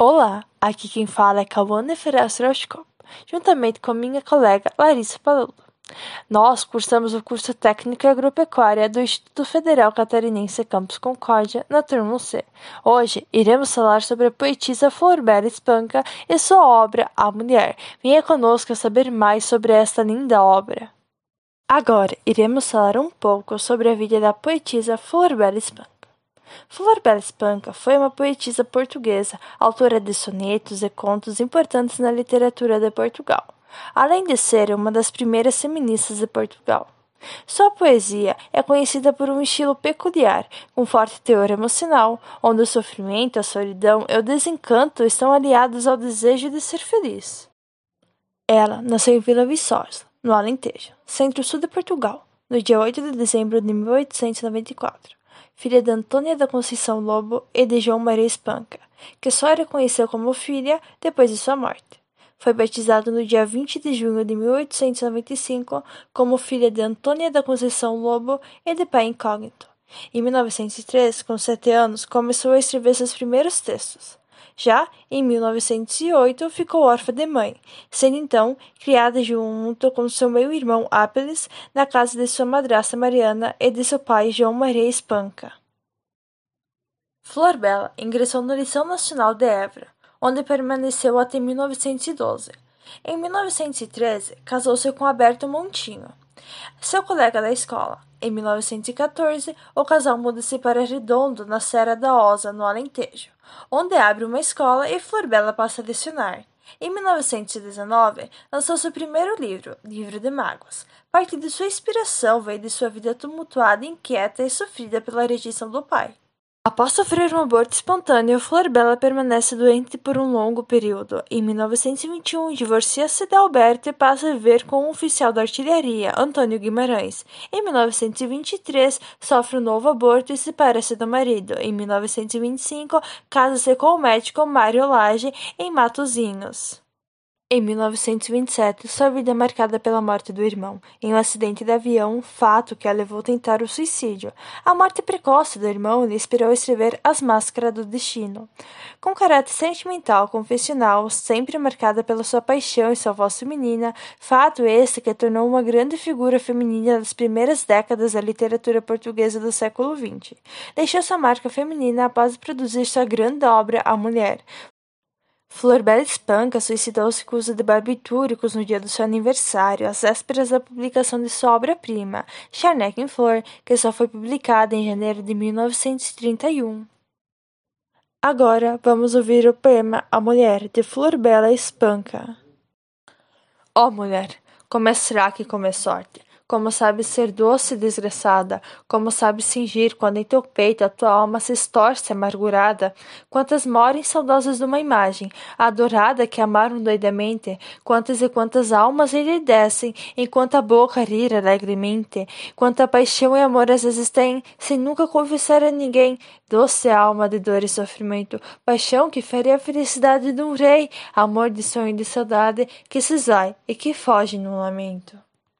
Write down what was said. Olá, aqui quem fala é Kawane Ferreira Sroschko, juntamente com minha colega Larissa Palula. Nós cursamos o curso Técnico Agropecuária do Instituto Federal Catarinense Campus Concórdia, na turma C. Hoje, iremos falar sobre a poetisa Florbela Espanca e sua obra A Mulher. Venha conosco saber mais sobre esta linda obra. Agora, iremos falar um pouco sobre a vida da poetisa Florbela Espanca. Florbela Espanca foi uma poetisa portuguesa, autora de sonetos e contos importantes na literatura de Portugal, além de ser uma das primeiras feministas de Portugal. Sua poesia é conhecida por um estilo peculiar, com forte teor emocional, onde o sofrimento, a solidão e o desencanto estão aliados ao desejo de ser feliz. Ela nasceu em Vila Viçosa, no Alentejo, centro-sul de Portugal, no dia 8 de dezembro de 1894. Filha de Antônia da Conceição Lobo e de João Maria Espanca, que só a reconheceu como filha depois de sua morte. Foi batizada no dia 20 de junho de 1895 como filha de Antônia da Conceição Lobo e de pai incógnito. Em 1903, com 7 anos, começou a escrever seus primeiros textos. Já em 1908, ficou órfã de mãe, sendo então criada junto com seu meio-irmão Apeles na casa de sua madrasta Mariana e de seu pai João Maria Espanca. Florbela ingressou no Liceu Nacional de Évora, onde permaneceu até 1912. Em 1913, casou-se com Alberto Montinho, seu colega da escola. Em 1914, o casal muda-se para Redondo, na Serra da Ossa, no Alentejo, onde abre uma escola e Florbela passa a lecionar. Em 1919, lançou seu primeiro livro, Livro de Mágoas. Parte de sua inspiração veio de sua vida tumultuada, inquieta e sofrida pela rejeição do pai. Após sofrer um aborto espontâneo, Florbela permanece doente por um longo período. Em 1921, divorcia-se de Alberto e passa a viver com um oficial da artilharia, Antônio Guimarães. Em 1923, sofre um novo aborto e separa-se do marido. Em 1925, casa-se com o médico Mario Lage em Matozinhos. Em 1927, sua vida é marcada pela morte do irmão, em um acidente de avião, fato que a levou a tentar o suicídio. A morte precoce do irmão lhe inspirou a escrever As Máscaras do Destino. Com caráter sentimental, confessional, sempre marcada pela sua paixão e sua voz feminina, fato esse que a tornou uma grande figura feminina das primeiras décadas da literatura portuguesa do século XX. Deixou sua marca feminina após produzir sua grande obra A Mulher. Florbela Espanca suicidou-se com o uso de barbitúricos no dia do seu aniversário, às vésperas da publicação de sua obra-prima, Charneca em Flor, que só foi publicada em janeiro de 1931. Agora vamos ouvir o poema A Mulher, de Florbela Espanca. Ó mulher, como é fraca e como é sorte! Como sabe ser doce e desgraçada, como sabe fingir quando em teu peito a tua alma se estorce amargurada, quantas morem saudosas de uma imagem, a adorada que amaram doidamente, quantas e quantas almas enridecem, enquanto a boca rir alegremente, quanta paixão e amor às vezes tem, sem nunca confessar a ninguém, doce alma de dor e sofrimento, paixão que faria a felicidade de um rei, amor de sonho e de saudade, que se vai e que foge num lamento.